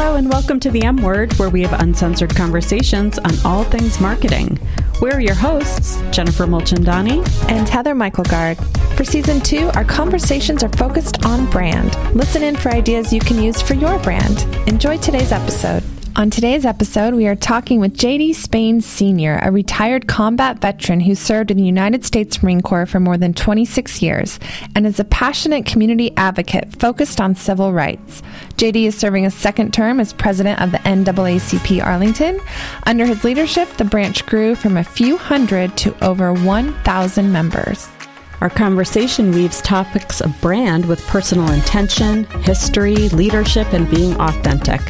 Hello and welcome to The M Word, where we have uncensored conversations on all things marketing. We're your hosts, Jennifer Mulchandani and Heather Michaelgaard. For Season 2, our conversations are focused on brand. Listen in for ideas you can use for your brand. Enjoy today's episode. On today's episode, we are talking with JD Spain Sr., a retired combat veteran who served in the United States Marine Corps for more than 26 years and is a passionate community advocate focused on civil rights. JD is serving a second term as president of the NAACP Arlington. Under his leadership, the branch grew from a few hundred to over 1,000 members. Our conversation weaves topics of brand with personal intention, history, leadership, and being authentic.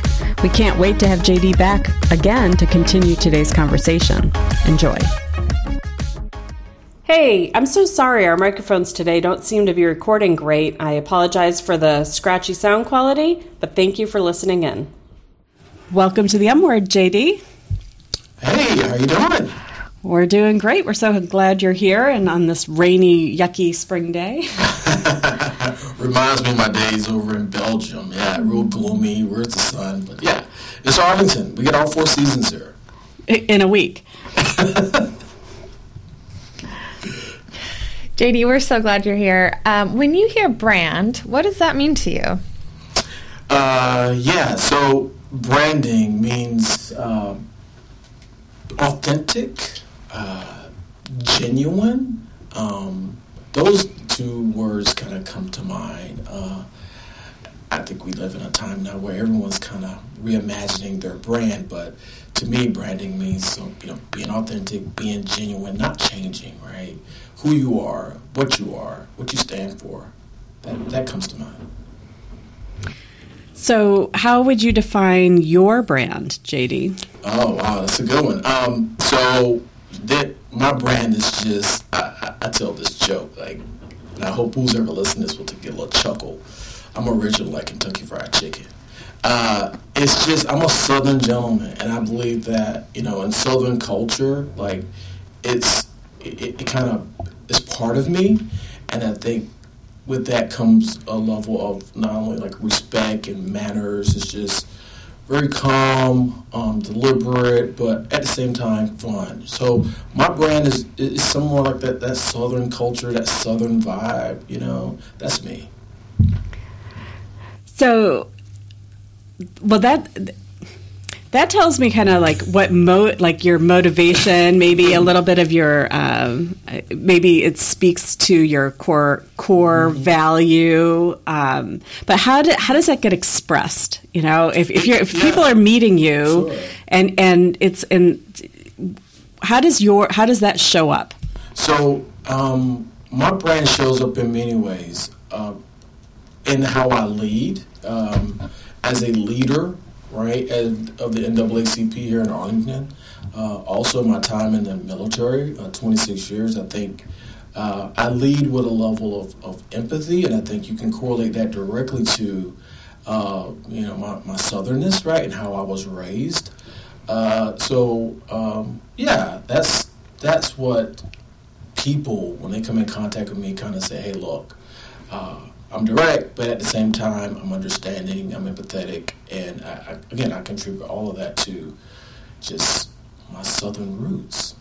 We can't wait to have JD back again to continue today's conversation. Enjoy. Hey, I'm so sorry our microphones today don't seem to be recording great. I apologize for the scratchy sound quality, but thank you for listening in. Welcome to The M Word, JD. Hey, how you doing? We're doing great. We're so glad you're here and on this rainy, yucky spring day. Reminds me of my days over in Belgium. Yeah, real gloomy. Where's the sun? But yeah, it's Arlington. We get all four seasons here. In a week. JD, we're so glad you're here. When you hear brand, what does that mean to you? So branding means authentic. Genuine, those two words kind of come to mind. I think we live in a time now where everyone's kind of reimagining their brand, but to me, branding means being authentic, being genuine, not changing, right? Who you are, what you stand for, that comes to mind. So how would you define your brand, JD? Oh, wow, that's a good one. That my brand is just, I tell this joke, like, and I hope who's ever listening to this will get a little chuckle. I'm original like Kentucky Fried Chicken. It's just, I'm a Southern gentleman, and I believe that, in Southern culture, like, it kind of is part of me, and I think with that comes a level of not only, like, respect and manners. It's just very calm, deliberate, but at the same time, fun. So my brand is somewhat like that Southern culture, that Southern vibe, that's me. So, well, that tells me kind of like what your motivation, maybe a little bit of your, maybe it speaks to your core mm-hmm. value. But how does that get expressed? If people are meeting you, sure. and how does that show up? So my brand shows up in many ways, in how I lead as a leader. Right, of the NAACP here in Arlington. Also, my time in the military, 26 years, I think I lead with a level of empathy, and I think you can correlate that directly to, my Southernness, right, and how I was raised. That's what people, when they come in contact with me, kind of say, hey, look, I'm direct, but at the same time, I'm understanding, I'm empathetic, and I contribute all of that to just my Southern roots.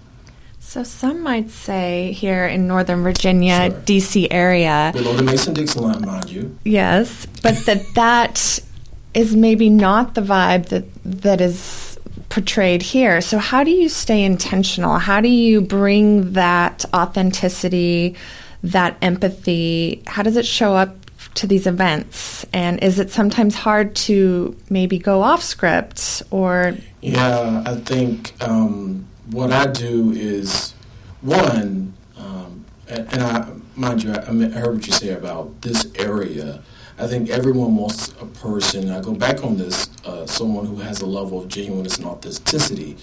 So some might say here in Northern Virginia, sure. D.C. area. Below the Mason-Dixon line, mind you. Yes, but that is maybe not the vibe that is portrayed here. So how do you stay intentional? How do you bring that authenticity, that empathy? How does it show up to these events? And is it sometimes hard to maybe go off script or? Yeah, I think what I do is, one, I heard what you say about this area. I think everyone wants a person, I go back on this, someone who has a level of genuineness and authenticity.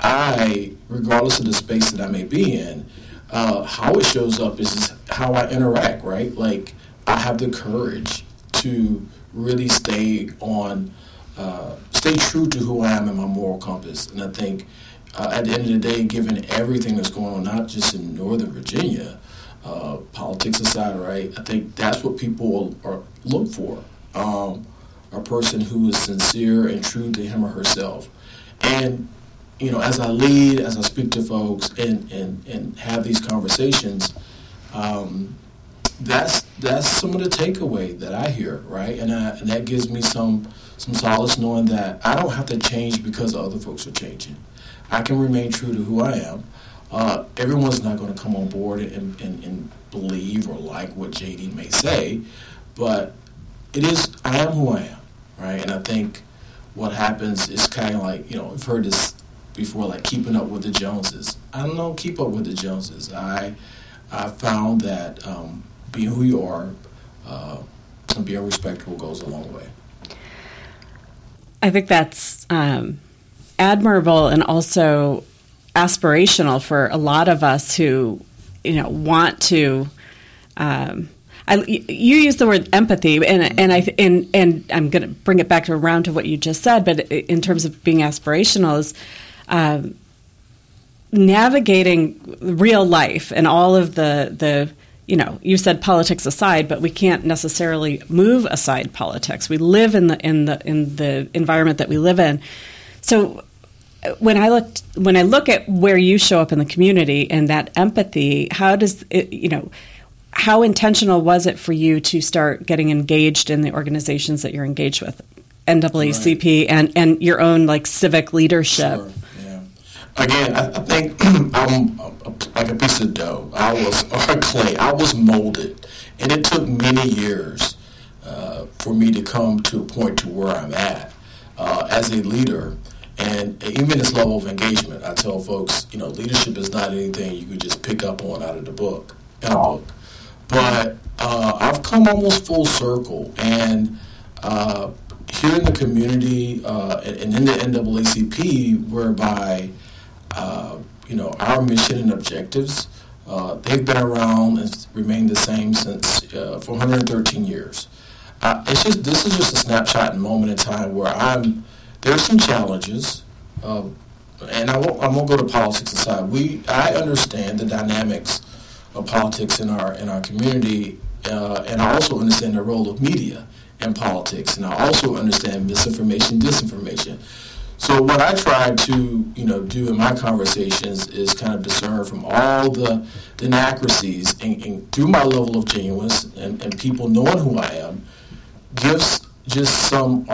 I, regardless of the space that I may be in, how it shows up is just how I interact, right? Like, I have the courage to really stay true to who I am and my moral compass. And I think at the end of the day, given everything that's going on, not just in Northern Virginia, politics aside, right? I think that's what people look for. a person who is sincere and true to him or herself. And, you know, as I lead, as I speak to folks and have these conversations, that's some of the takeaway that I hear, right? And that gives me some solace knowing that I don't have to change because other folks are changing. I can remain true to who I am. Everyone's not going to come on board and believe or like what JD may say, but it is, I am who I am, right? And I think what happens is kind of like, you know, I've heard this before, like keeping up with the Joneses. I don't keep up with the Joneses. I found that being who you are and being respectable goes a long way. I think that's admirable and also aspirational for a lot of us who, you know, want to. You use the word empathy, and I'm going to bring it back around to what you just said. But in terms of being aspirational, is navigating real life and all of the. You know, you said politics aside, but we can't necessarily move aside politics. We live in the environment that we live in. So when I look at where you show up in the community and that empathy, how does it, you know, how intentional was it for you to start getting engaged in the organizations that you're engaged with, NAACP, right, and your own like civic leadership? Sure. Again, I think I'm like a piece of dough. I was, or clay. I was molded, and it took many years for me to come to a point to where I'm at as a leader, and even this level of engagement. I tell folks, you know, leadership is not anything you can just pick up on out of the book, in a book. But I've come almost full circle, and here in the community and in the NAACP, whereby you know, our mission and objectives, they've been around and remained the same since for 113 years. This is just a snapshot and moment in time where there's some challenges, and I won't go to politics aside. I understand the dynamics of politics in our community, and I also understand the role of media in politics, and I also understand misinformation, disinformation. So what I try to, you know, do in my conversations is kind of discern from all the inaccuracies and through my level of genuineness and people knowing who I am, gives just some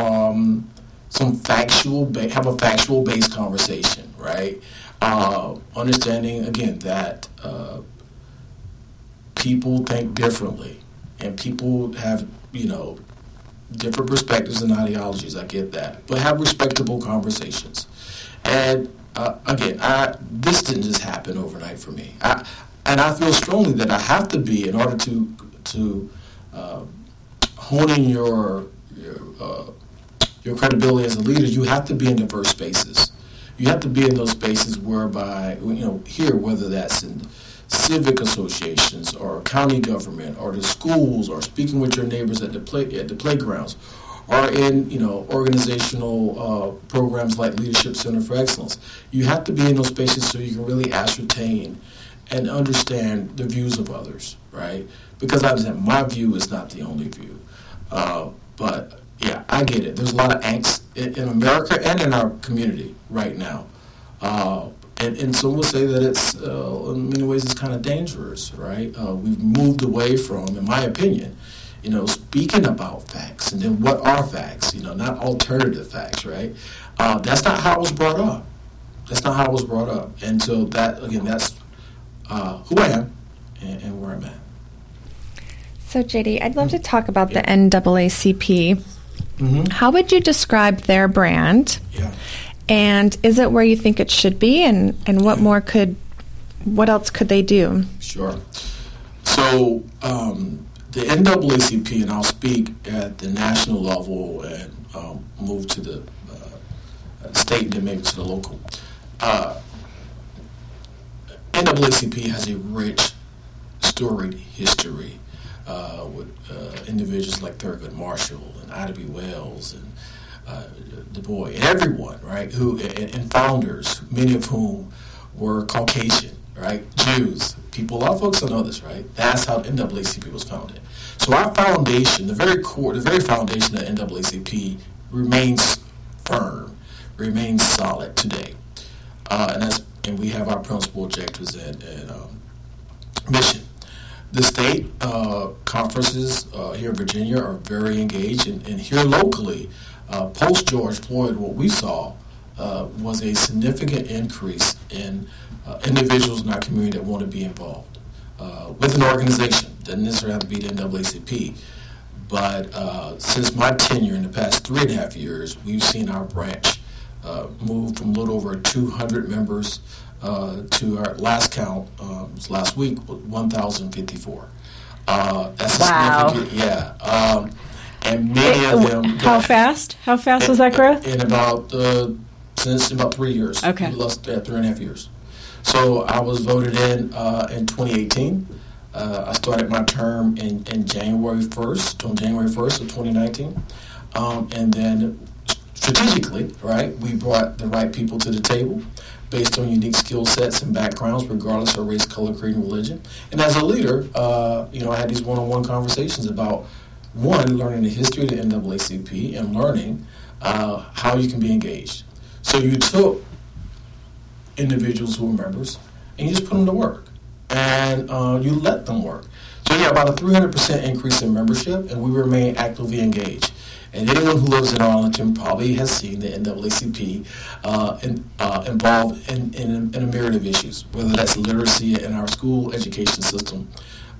factual-based conversation, right? Understanding, again, that people think differently and people have, you know, different perspectives and ideologies, I get that. But have respectable conversations. And again, this didn't just happen overnight for me. I feel strongly that I have to be, in order to hone in your credibility as a leader, you have to be in diverse spaces. You have to be in those spaces whereby, you know, here, whether that's in civic associations or county government or the schools or speaking with your neighbors at the playgrounds or in, you know, organizational programs like Leadership Center for Excellence. You have to be in those spaces so you can really ascertain and understand the views of others, right? Because I understand my view is not the only view. But, yeah, I get it. There's a lot of angst in America and in our community right now. And some will say that it's, in many ways, it's kind of dangerous, right? We've moved away from, in my opinion, you know, speaking about facts and then what are facts, you know, not alternative facts, right? That's not how I was brought up. And so that, again, that's who I am and where I'm at. So, JD, I'd love to talk about the NAACP. Mm-hmm. How would you describe their brand? Yeah. And is it where you think it should be, and what else could they do? Sure. So the NAACP, and I'll speak at the national level and move to the state and then maybe to the local. NAACP has a rich, storied history with individuals like Thurgood Marshall and Ida B. Wells and Du Bois, everyone, right, who, and founders, many of whom were Caucasian, right, Jews, people, a lot of folks don't know this, right? That's how NAACP was founded. So our foundation, the very core, the very foundation of NAACP remains firm, remains solid today. And we have our principal objectives and mission. The state conferences here in Virginia are very engaged, and here locally, post-George Floyd, what we saw was a significant increase in individuals in our community that want to be involved with an organization. Doesn't necessarily have to be the NAACP, but since my tenure in the past 3.5 years, we've seen our branch move from a little over 200 members to our last count last week, 1,054. That's wow. Significant, yeah. And many of them. How fast? How fast was that growth? In about since about 3 years. Okay. We lost 3.5 years. So I was voted in 2018. I started my term in January 1st of 2019, and then strategically, right, we brought the right people to the table based on unique skill sets and backgrounds, regardless of race, color, creed, and religion. And as a leader, I had these one-on-one conversations about one, learning the history of the NAACP and learning how you can be engaged. So you took individuals who were members and you just put them to work. And you let them work. So yeah, about a 300% increase in membership, and we remain actively engaged. And anyone who lives in Arlington probably has seen the NAACP involved in a myriad of issues, whether that's literacy in our school education system,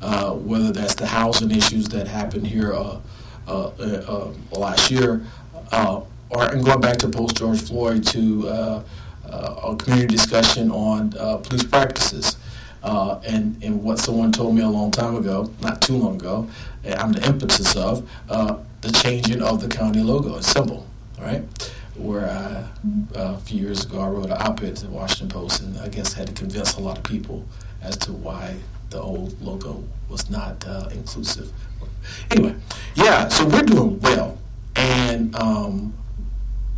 whether that's the housing issues that happened here last year, and going back to post-George Floyd to a community discussion on police practices. And what someone told me a long time ago, not too long ago, I'm the impetus of the changing of the county logo and symbol, right? Where a few years ago I wrote an op-ed to the Washington Post, and I guess had to convince a lot of people as to why the old logo was not inclusive. Anyway, yeah, so we're doing well, and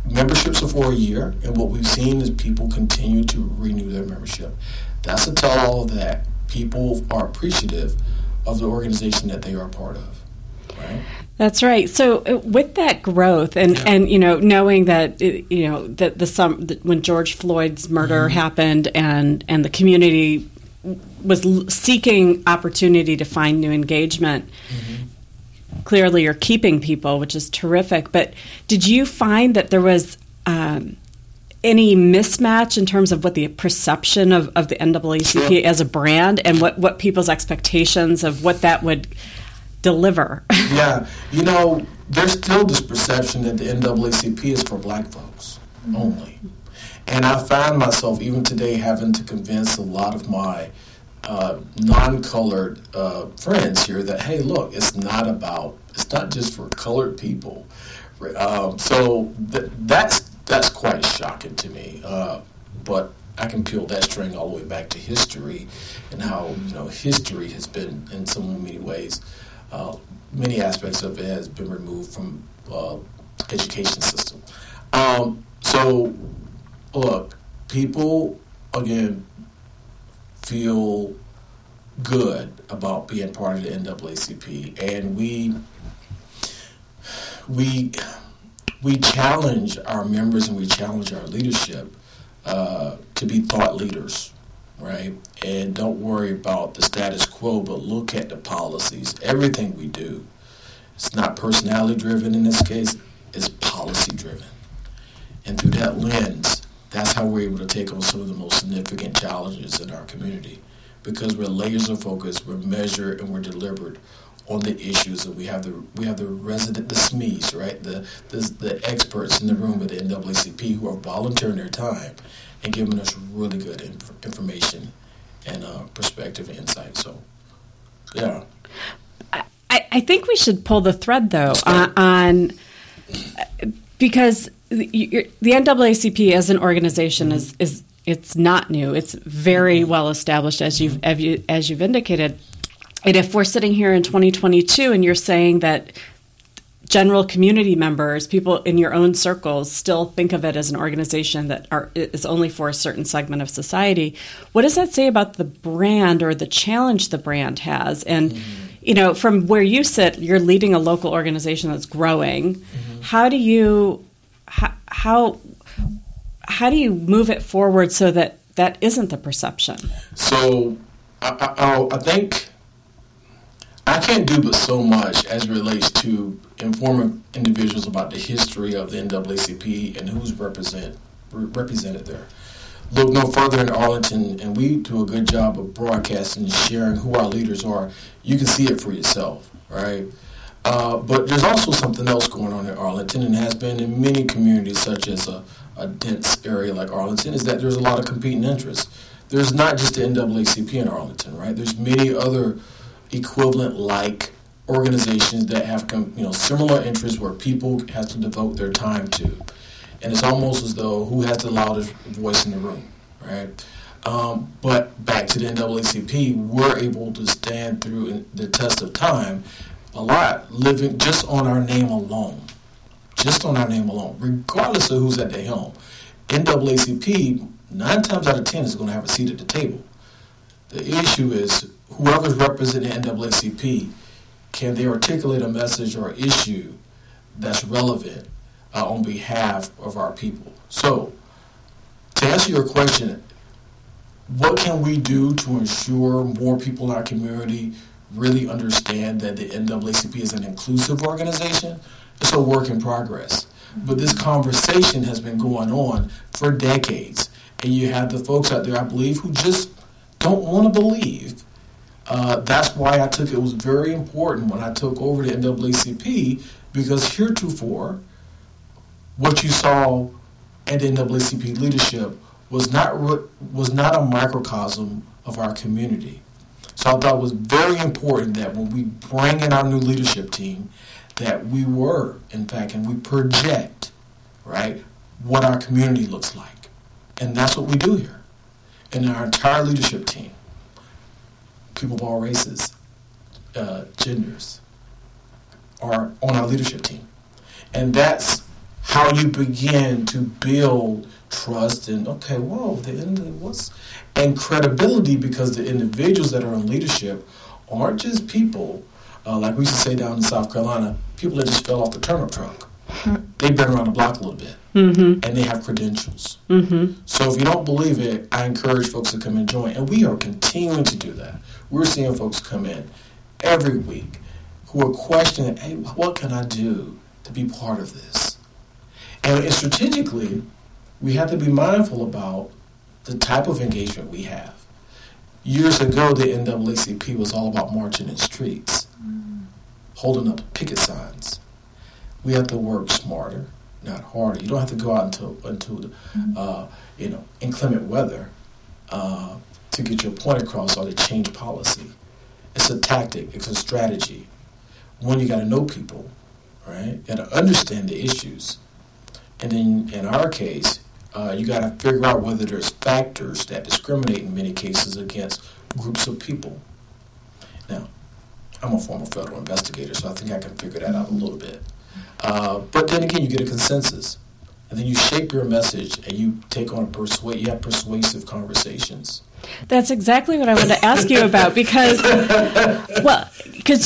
memberships are for a year, and what we've seen is people continue to renew their membership. That's a tell that people are appreciative of the organization that they are a part of, right? That's right. So with that growth and knowing that, when George Floyd's murder mm-hmm. happened and the community was seeking opportunity to find new engagement, mm-hmm. clearly you're keeping people, which is terrific. But did you find that there was any mismatch in terms of what the perception of the NAACP yeah. as a brand and what people's expectations of what that would deliver? Yeah. There's still this perception that the NAACP is for black folks mm-hmm. only. And I find myself even today having to convince a lot of my non-colored friends here that, hey, look, it's not just for colored people. That's quite shocking to me, but I can peel that string all the way back to history and how, history has been in so many ways, many aspects of it has been removed from education system. So, look, people, again, feel good about being part of the NAACP, and we challenge our members and we challenge our leadership to be thought leaders, right? And don't worry about the status quo, but look at the policies. Everything we do, it's not personality-driven in this case, it's policy-driven. And through that lens, that's how we're able to take on some of the most significant challenges in our community, because we're laser-focused, we're measured, and we're deliberate on the issues, and we have the resident, the SMEs, right, the experts in the room with the NAACP who are volunteering their time and giving us really good information and perspective and insight. So, yeah, I think we should pull the thread though because the NAACP as an organization mm-hmm. is it's not new; it's very mm-hmm. well established, as you've indicated. And if we're sitting here in 2022 and you're saying that general community members, people in your own circles, still think of it as an organization that is only for a certain segment of society. What does that say about the brand or the challenge the brand has? And, you know, from where you sit, you're leading a local organization that's growing. How do you how do you move it forward so that that isn't the perception? So I think I can't do but so much as it relates to informing individuals about the history of the NAACP and who's represented there. Look no further in Arlington, and we do a good job of broadcasting and sharing who our leaders are. You can see it for yourself, right? But there's also something else going on in Arlington, and has been in many communities, such as a dense area like Arlington, is that there's a lot of competing interests. There's not just the NAACP in Arlington, right? There's many other equivalent-like organizations that have similar interests where people have to devote their time to. And it's almost as though who has the loudest voice in the room, right? But back to the NAACP, we're able to stand through the test of time a lot, living just on our name alone, regardless of who's at the helm. NAACP, 9 times out of 10, is going to have a seat at the table. The issue is whoever's representing NAACP, can they articulate a message or issue that's relevant on behalf of our people? So, to answer your question, what can we do to ensure more people in our community really understand that the NAACP is an inclusive organization? It's a work in progress. But this conversation has been going on for decades. And you have the folks out there, I believe, who just don't want to believe. That's why it was very important when I took over the NAACP, because heretofore, what you saw at the NAACP leadership was not a microcosm of our community. So I thought it was very important that when we bring in our new leadership team, that we were, in fact, and we project, right, what our community looks like. And that's what we do here. And our entire leadership team, people of all races, genders, are on our leadership team. And that's how you begin to build trust and, and credibility, because the individuals that are in leadership aren't just people, like we used to say down in South Carolina, people that just fell off the turnip truck. They've been around the block a little bit, and they have credentials. So if you don't believe it, I encourage folks to come and join. And we are continuing to do that. We're seeing folks come in every week who are questioning, hey, what can I do to be part of this? And strategically, we have to be mindful about the type of engagement we have. Years ago, the NAACP was all about marching in streets, holding up picket signs. We have to work smarter, not harder. You don't have to go out into inclement weather to get your point across or to change policy. It's a tactic. It's a strategy. One, you got to know people, right? You got to understand the issues. And then in our case, you got to figure out whether there's factors that discriminate in many cases against groups of people. Now, I'm a former federal investigator, so I think I can figure that out a little bit. But then again, you get a consensus. And then you shape your message and you take on you have persuasive conversations. That's exactly what I wanted to ask you about, because,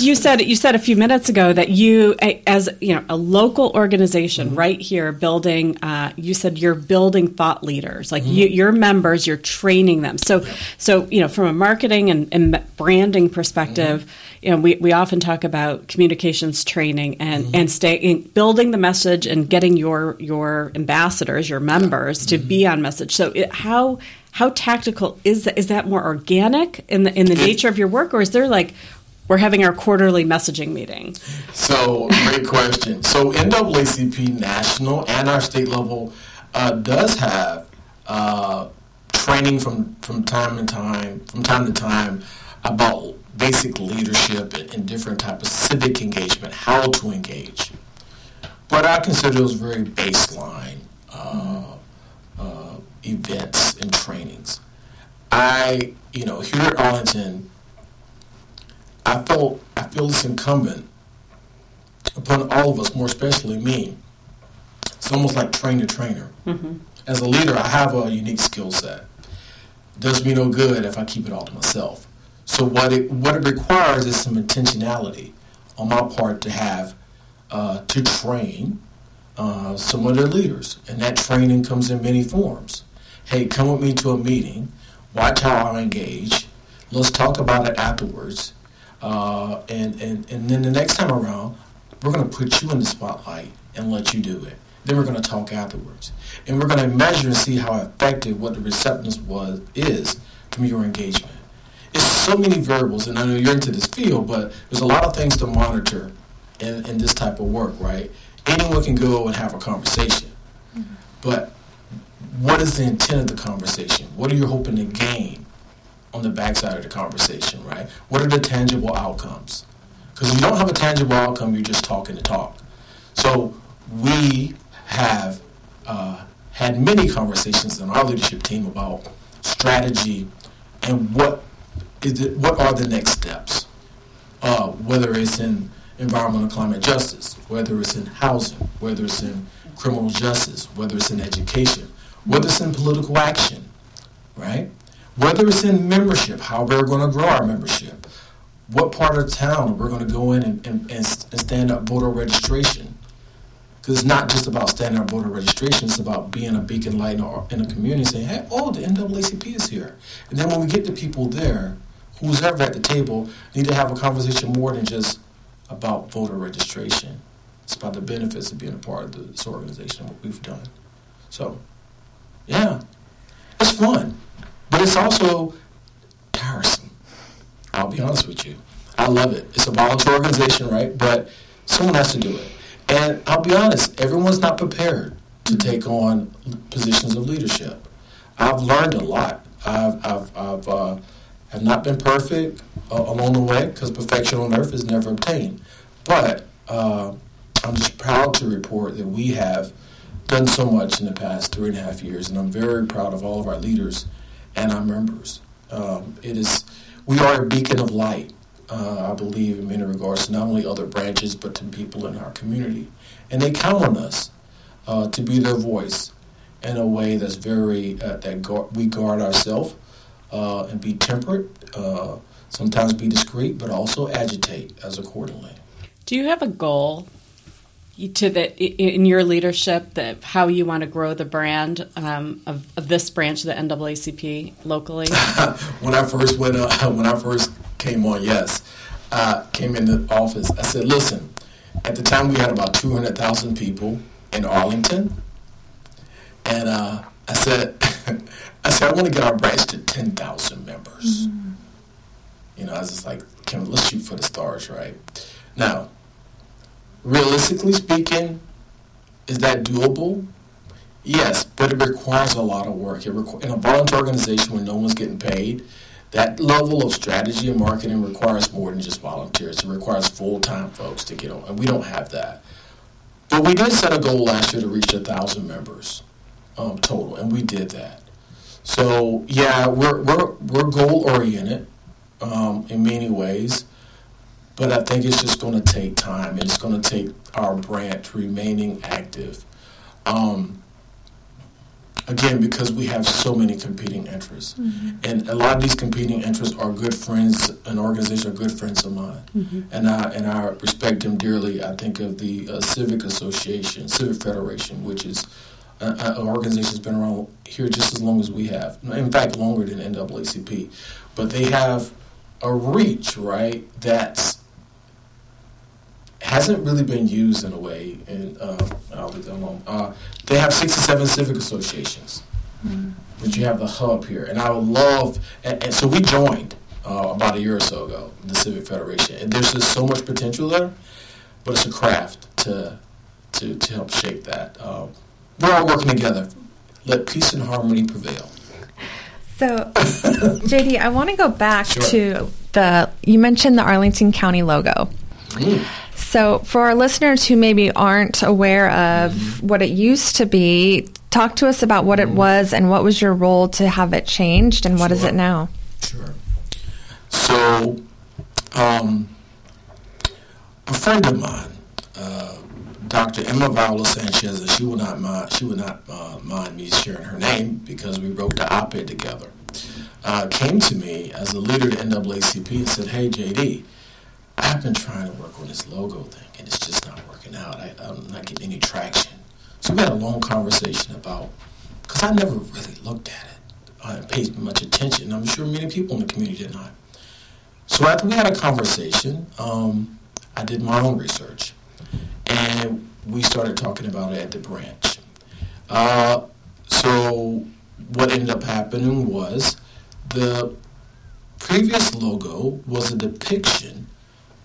you said a few minutes ago that you, as a local organization right here, building, you said you're building thought leaders, like your members, you're training them. So from a marketing and branding perspective, we often talk about communications training and building the message and getting your ambassadors, your members, to be on message. So how tactical is that? Is that more organic in the nature of your work, or is there we're having our quarterly messaging meeting? So, great question. So, NAACP national and our state level does have training from time to time about basic leadership and different types of civic engagement, how to engage. But I consider those very baseline events and trainings. Here at Arlington, I feel it's incumbent upon all of us, more especially me. It's almost like train the trainer. Mm-hmm. As a leader, I have a unique skill set. Does me no good if I keep it all to myself. So what it requires is some intentionality on my part to have to train some of their leaders, and that training comes in many forms. Hey, come with me to a meeting. Watch how I engage. Let's talk about it afterwards. And then the next time around, we're going to put you in the spotlight and let you do it. Then we're going to talk afterwards. And we're going to measure and see how effective what the receptiveness is from your engagement. It's so many variables, and I know you're into this field, but there's a lot of things to monitor in this type of work, right? Anyone can go and have a conversation, mm-hmm. but what is the intent of the conversation? What are you hoping to gain on the backside of the conversation, right? What are the tangible outcomes? Because if you don't have a tangible outcome, you're just talking the talk. So we have had many conversations in our leadership team about strategy and what are the next steps, whether it's in environmental climate justice, whether it's in housing, whether it's in criminal justice, whether it's in education, whether it's in political action, right? Whether it's in membership, how we're going to grow our membership, what part of town we're going to go in and stand up voter registration. Because it's not just about standing up voter registration, it's about being a beacon light in a community saying, hey, oh, the NAACP is here. And then when we get the people there, who's ever at the table, need to have a conversation more than just about voter registration. It's about the benefits of being a part of this organization, what we've done. So, yeah, it's fun, but it's also tiresome. I'll be honest with you. I love it. It's a volunteer organization, right? But someone has to do it. And I'll be honest, everyone's not prepared to take on positions of leadership. I've learned a lot. I've not been perfect along the way, because perfection on earth is never obtained. But I'm just proud to report that we have done so much in the past 3.5 years, and I'm very proud of all of our leaders and our members. We are a beacon of light, I believe, in many regards, to not only other branches, but to people in our community. And they count on us to be their voice in a way that's we guard ourselves and be temperate, sometimes be discreet, but also agitate as accordingly. Do you have a goal in your leadership that how you want to grow the brand of this branch of the NAACP locally? When I first came on, yes, came into the office, I said, listen, at the time we had about 200,000 people in Arlington, and I said, I want to get our branch to 10,000 members. Mm-hmm. You know, I was just like, let's shoot for the stars, right? Now, realistically speaking, is that doable? Yes, but it requires a lot of work. In a volunteer organization where no one's getting paid, that level of strategy and marketing requires more than just volunteers. It requires full-time folks to get on, and we don't have that. But we did set a goal last year to reach 1,000 members total, and we did that. So yeah, we're goal oriented in many ways, but I think it's just going to take time, and it's going to take our branch remaining active. Again, because we have so many competing interests, mm-hmm. and a lot of these competing interests are good friends. An organization are good friends of mine, mm-hmm. and I respect them dearly. I think of the Civic Federation, which is an organization that's been around here just as long as we have. In fact, longer than NAACP. But they have a reach, right, that hasn't really been used in a way. And I'll leave that alone. They have 67 civic associations. Mm-hmm. But you have the hub here. And I would love, and so we joined about a year or so ago, the Civic Federation. And there's just so much potential there, but it's a craft to help shape that. We're all working together. Let peace and harmony prevail. So, JD, I want to go back to you mentioned the Arlington County logo. Mm. So for our listeners who maybe aren't aware of what it used to be, talk to us about what it was and what was your role to have it changed, and what is it now? Sure. So a friend of mine Dr. Emma Viola Sanchez, and she would not mind me sharing her name because we wrote the op-ed together, came to me as a leader to NAACP and said, "Hey, JD, I've been trying to work on this logo thing, and it's just not working out. I'm not getting any traction." So we had a long conversation about, because I never really looked at it. I paid much attention. I'm sure many people in the community did not. So after we had a conversation, I did my own research, and we started talking about it at the branch. So what ended up happening was the previous logo was a depiction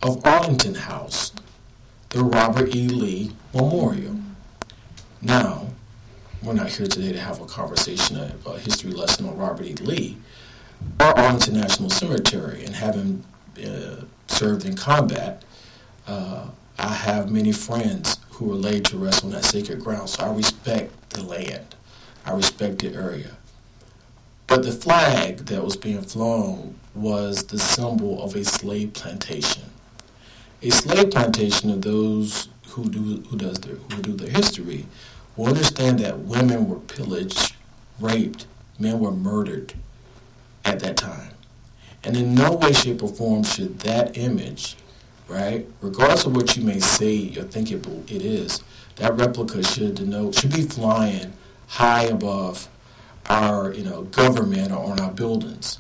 of Arlington House, the Robert E. Lee Memorial. Now, we're not here today to have a conversation, a history lesson on Robert E. Lee, or Arlington National Cemetery, and having served in combat, I have many friends who are laid to rest on that sacred ground, so I respect the land. I respect the area. But the flag that was being flown was the symbol of a slave plantation. A slave plantation, of those who do their history will understand that women were pillaged, raped, men were murdered at that time. And in no way, shape, or form should that image, right, regardless of what you may say or think it is, that replica should be flying high above our, government or on our buildings.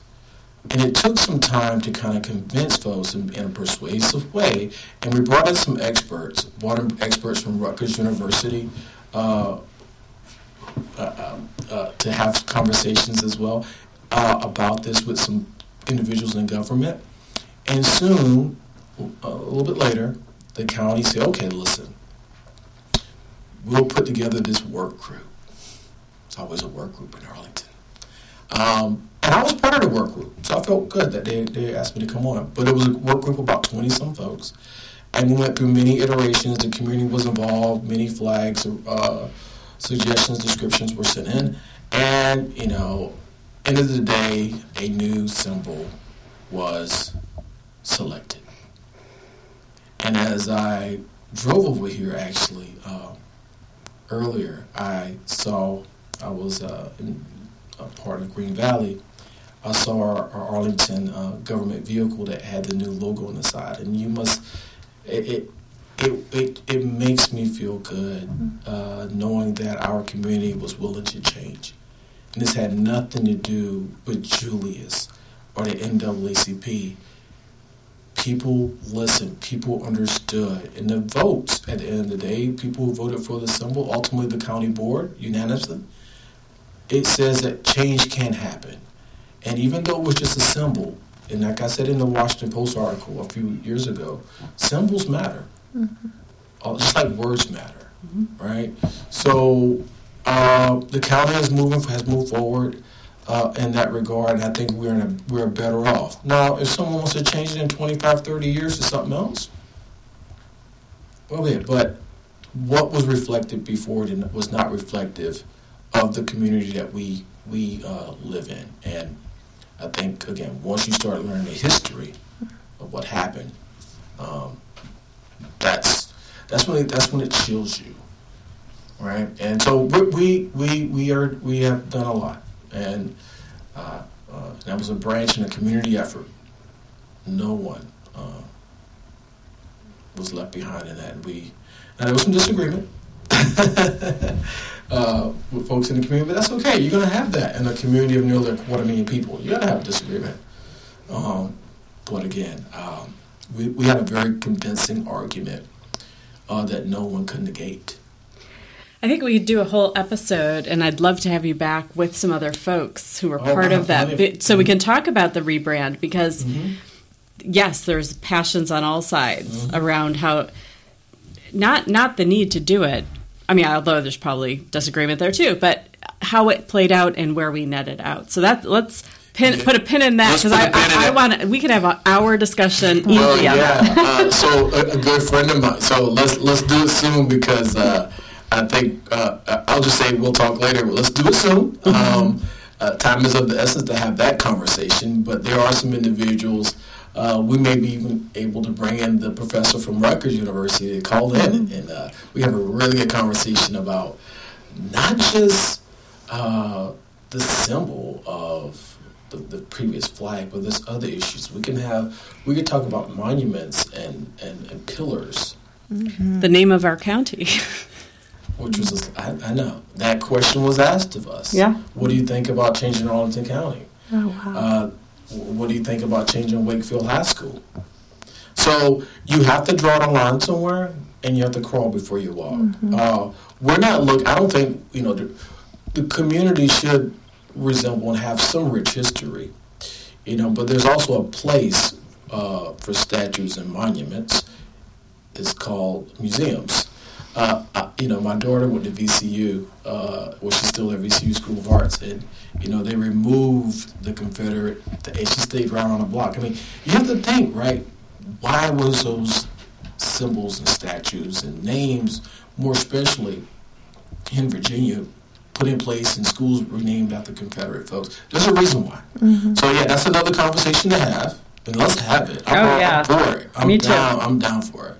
And it took some time to kind of convince folks in a persuasive way, and we brought in some experts, from Rutgers University to have conversations as well about this with some individuals in government. And soon, a little bit later, the county said, "Okay, listen, we'll put together this work group." It's always a work group in Arlington. And I was part of the work group, so I felt good that they asked me to come on. But it was a work group of about 20-some folks, and we went through many iterations. The community was involved. Many flags, suggestions, descriptions were sent in. And, end of the day, a new symbol was selected. And as I drove over here, actually, earlier, I was in a part of Green Valley. I saw our Arlington government vehicle that had the new logo on the side, and it makes me feel good knowing that our community was willing to change, and this had nothing to do with Julius or the NAACP. People listened, people understood, and the votes at the end of the day, people who voted for the symbol, ultimately the county board unanimously. It says that change can happen. And even though it was just a symbol, and like I said in the Washington Post article a few years ago, symbols matter, just like words matter, right? So the county has moved forward in that regard, and I think we're better off. Now, if someone wants to change it in 25, 30 years to something else, okay, but what was reflected before it was not reflective of the community that we live in. And I think, again, once you start learning the history of what happened, that's when it chills you, right? And so we have done a lot, and that was a branch and a community effort. No one was left behind in that. Now there was some disagreement. With folks in the community, but that's okay. You're going to have that in a community of nearly 250,000 people. You're going to have disagreement. But again, we had a very convincing argument that no one could negate. I think we could do a whole episode, and I'd love to have you back with some other folks who were part of that, so we can talk about the rebrand, because, yes, there's passions on all sides around how not the need to do it, although there's probably disagreement there too, but how it played out and where we netted out. So put a pin in that, because we can have an hour discussion. Well, yeah. So a good friend of mine. So let's do it soon, because I think I'll just say we'll talk later. But let's do it soon. Time is of the essence to have that conversation. But there are some individuals we may be even able to bring in the professor from Rutgers University to call in, and we have a really good conversation about not just the symbol of the previous flag, but there's other issues. We could talk about monuments and pillars. Mm-hmm. The name of our county. Which was, I know, that question was asked of us. Yeah. What do you think about changing Arlington County? Oh, wow. What do you think about changing Wakefield High School? So you have to draw the line somewhere, and you have to crawl before you walk. Mm-hmm. I don't think, the community should resemble and have some rich history, but there's also a place for statues and monuments. It's called museums. My daughter went to VCU, which is still at VCU School of Arts, and, they removed the ancient state right on the block. I mean, you have to think, right, why was those symbols and statues and names, more especially in Virginia, put in place and schools were named after Confederate folks? There's a reason why. Mm-hmm. So, yeah, that's another conversation to have, and let's have it. I'm down for it.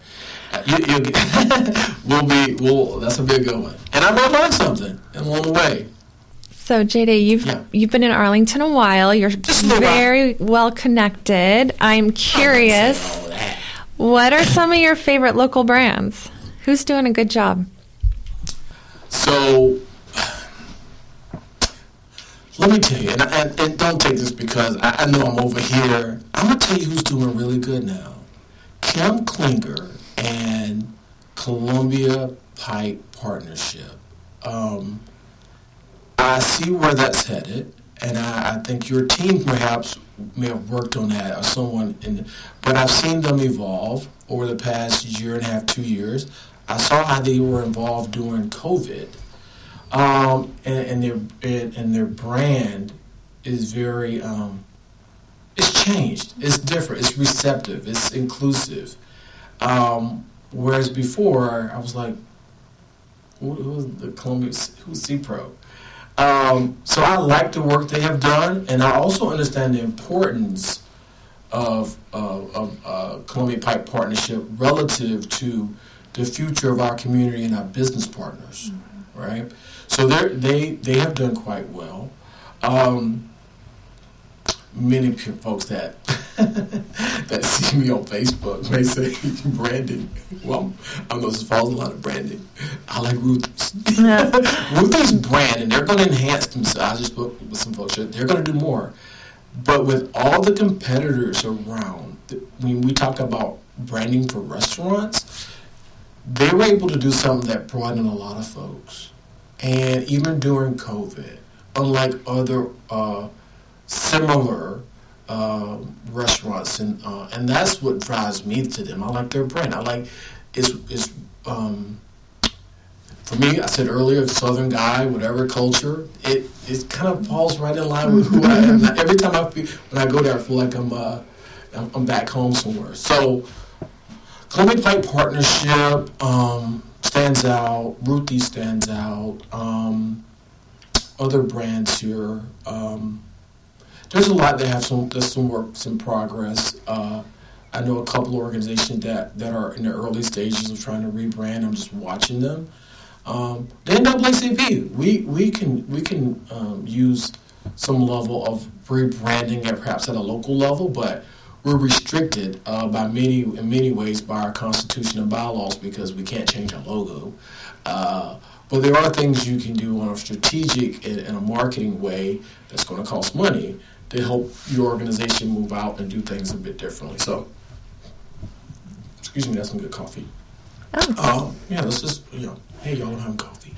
That's a big good one. And I might learn something along the way. So, JD, you've been in Arlington a while. You're very well connected. I'm curious, what are some of your favorite local brands? Who's doing a good job? So, let me tell you, and don't take this because I know I'm over here. I'm going to tell you who's doing really good now. Kim Klinger and Columbia Pipe Partnership. I see where that's headed, and I think your team perhaps may have worked on that, or someone but I've seen them evolve over the past year and a half, 2 years. I saw how they were involved during COVID, and their brand is very, it's changed, it's different, it's receptive, it's inclusive. Whereas before, I was like, who's CPRO? So I like the work they have done, and I also understand the importance of Columbia Pipe Partnership relative to the future of our community and our business partners, mm-hmm. right? So they have done quite well. Many folks that see me on Facebook may say, Brandon, well, I'm going to follow a lot of Brandon. I like Ruth's. Yeah. Ruth's brand, and they're going to enhance themselves. I just spoke with some folks. They're going to do more. But with all the competitors around, when we talk about branding for restaurants, they were able to do something that brought in a lot of folks. And even during COVID, unlike other similar restaurants, and that's what drives me to them. I like their brand. I like it's for me. I said earlier, Southern guy, whatever culture. It kind of falls right in line with who I am. Every time when I go there, I feel like I'm back home somewhere. So, Columbia Pipe Partnership stands out. Ruthie stands out. Other brands here. There's a lot that have some work, some progress. I know a couple of organizations that are in the early stages of trying to rebrand. I'm just watching them. The NAACP, we can use some level of rebranding perhaps at a local level, but we're restricted in many ways by our constitution and bylaws because we can't change our logo. But there are things you can do on a strategic and a marketing way that's going to cost money to help your organization move out and do things a bit differently. So, excuse me, that's some good coffee. Oh. Yeah, let's just, hey, y'all, I'm having coffee.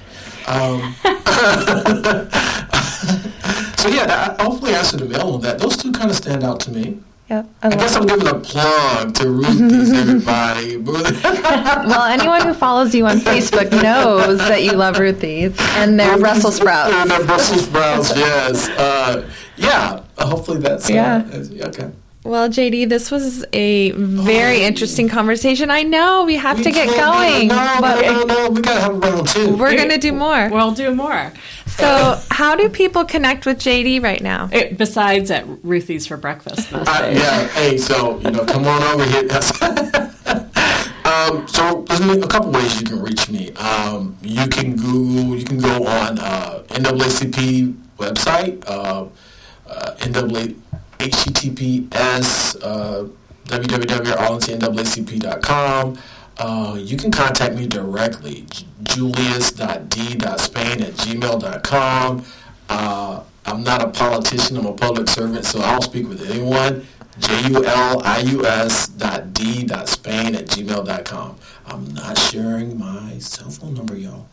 So, yeah, I hopefully answered the mail on that. Those two kind of stand out to me. Yep, I guess I'm giving a plug to Ruthie's, everybody. Well, anyone who follows you on Facebook knows that you love Ruthie's and their Brussels sprouts. And their Brussels sprouts, yes. Hopefully that's okay. Well, JD, this was a very interesting conversation. I know we have to get going. No, we gotta have a round two. We're gonna do more. We'll do more. So, how do people connect with JD right now? Besides at Ruthie's for breakfast. So come on over here. So there's a couple ways you can reach me. You can go on NAACP website. https://www.arlingtonnacp.com. You can contact me directly, julius.d.spain@gmail.com. I'm not a politician. I'm a public servant, so I'll speak with anyone. julius.d.spain@gmail.com. I'm not sharing my cell phone number, y'all.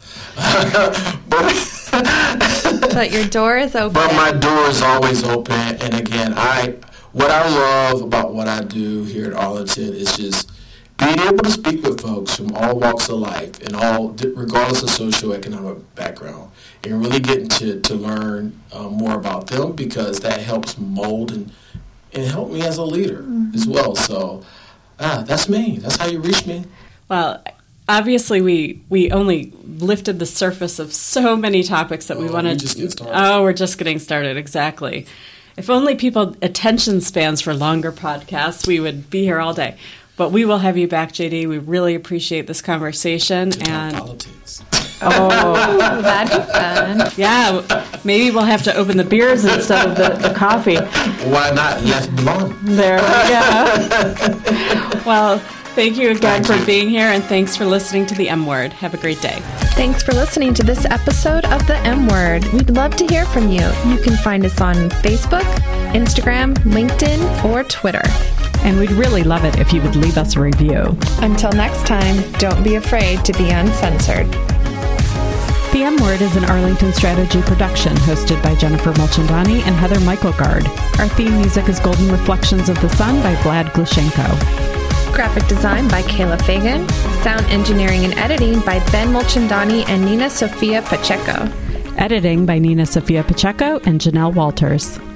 But your door is open. But my door is always open. And again, what I love about what I do here at Arlington is just being able to speak with folks from all walks of life and all, regardless of socioeconomic background, and really getting to learn more about them, because that helps mold and help me as a leader as well. So that's me. That's how you reach me. Well, obviously we only lifted the surface of so many topics that we wanted to. Oh, we're just getting started. Exactly. If only people attention spans for longer podcasts, we would be here all day. But we will have you back, JD. We really appreciate this conversation. And politics. Oh, that'd be fun. Yeah, maybe we'll have to open the beers instead of the coffee. Why not? Yes, blonde. There we go. Well, thank you again for being here, and thanks for listening to The M Word. Have a great day. Thanks for listening to this episode of The M Word. We'd love to hear from you. You can find us on Facebook, Instagram, LinkedIn, or Twitter. And we'd really love it if you would leave us a review. Until next time, don't be afraid to be uncensored. The M Word is an Arlington Strategy production hosted by Jennifer Mulchandani and Heather Michaelgaard. Our theme music is Golden Reflections of the Sun by Vlad Glushenko. Graphic design by Kayla Fagan. Sound engineering and editing by Ben Mulchandani and Nina Sofia Pacheco. Editing by Nina Sofia Pacheco and Janelle Walters.